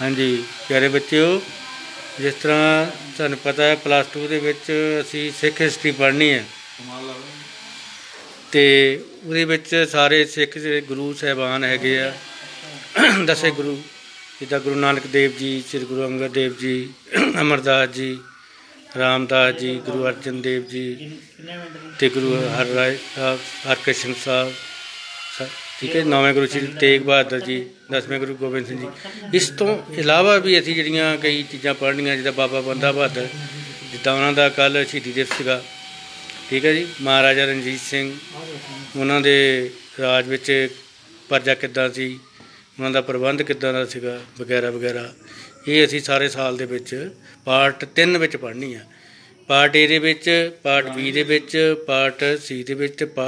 ਹਾਂਜੀ ਪਿਆਰੇ ਬੱਚਿਓ, ਜਿਸ ਤਰ੍ਹਾਂ ਤੁਹਾਨੂੰ ਪਤਾ ਹੈ ਪਲੱਸ 2 ਦੇ ਵਿੱਚ ਅਸੀਂ ਸਿੱਖ ਹਿਸਟਰੀ ਪੜ੍ਹਨੀ ਹੈ ਅਤੇ ਉਹਦੇ ਵਿੱਚ ਸਾਰੇ ਸਿੱਖ ਜਿਹੜੇ ਗੁਰੂ ਸਾਹਿਬਾਨ ਹੈਗੇ ਆ ਦਸੇ ਗੁਰੂ, ਜਿੱਦਾਂ ਗੁਰੂ ਨਾਨਕ ਦੇਵ ਜੀ, ਸ੍ਰੀ ਗੁਰੂ ਅੰਗਦ ਦੇਵ ਜੀ, ਅਮਰਦਾਸ ਜੀ, ਰਾਮਦਾਸ ਜੀ, ਗੁਰੂ ਅਰਜਨ ਦੇਵ ਜੀ ਅਤੇ ਗੁਰੂ ਹਰ ਰਾਏ ਸਾਹਿਬ, ਹਰਕ੍ਰਿਸ਼ਨ ਸਾਹਿਬ, ਠੀਕ ਹੈ, 9ਵੇਂ ਗੁਰੂ ਸ੍ਰੀ ਤੇਗ ਬਹਾਦਰ ਜੀ, 10ਵੇਂ ਗੁਰੂ ਗੋਬਿੰਦ ਸਿੰਘ ਜੀ। ਇਸ ਤੋਂ ਇਲਾਵਾ ਵੀ ਅਸੀਂ ਜਿਹੜੀਆਂ ਕਈ ਚੀਜ਼ਾਂ ਪੜ੍ਹਨੀਆਂ, ਜਿੱਦਾਂ ਬਾਬਾ ਬੰਦਾ ਬਹਾਦਰ, ਜਿੱਦਾਂ ਉਹਨਾਂ ਦਾ ਕੱਲ੍ਹ ਸ਼ਹੀਦੀ ਦਿਵਸ ਸੀਗਾ, ਠੀਕ ਹੈ ਜੀ। ਮਹਾਰਾਜਾ ਰਣਜੀਤ ਸਿੰਘ, ਉਹਨਾਂ ਦੇ ਰਾਜ ਵਿੱਚ ਪਰਜਾ ਕਿੱਦਾਂ ਸੀ, ਉਹਨਾਂ ਦਾ ਪ੍ਰਬੰਧ ਕਿੱਦਾਂ ਦਾ ਸੀਗਾ, ਵਗੈਰਾ ਵਗੈਰਾ। ਇਹ ਅਸੀਂ ਸਾਰੇ ਸਾਲ ਦੇ ਵਿੱਚ ਪਾਰਟ 3 ਵਿੱਚ ਪੜ੍ਹਨੀ ਆ, ਪਾਰਟ A ਦੇ ਵਿੱਚ, ਪਾਰਟ B ਦੇ ਵਿੱਚ, ਪਾਰਟ C ਦੇ ਵਿੱਚ,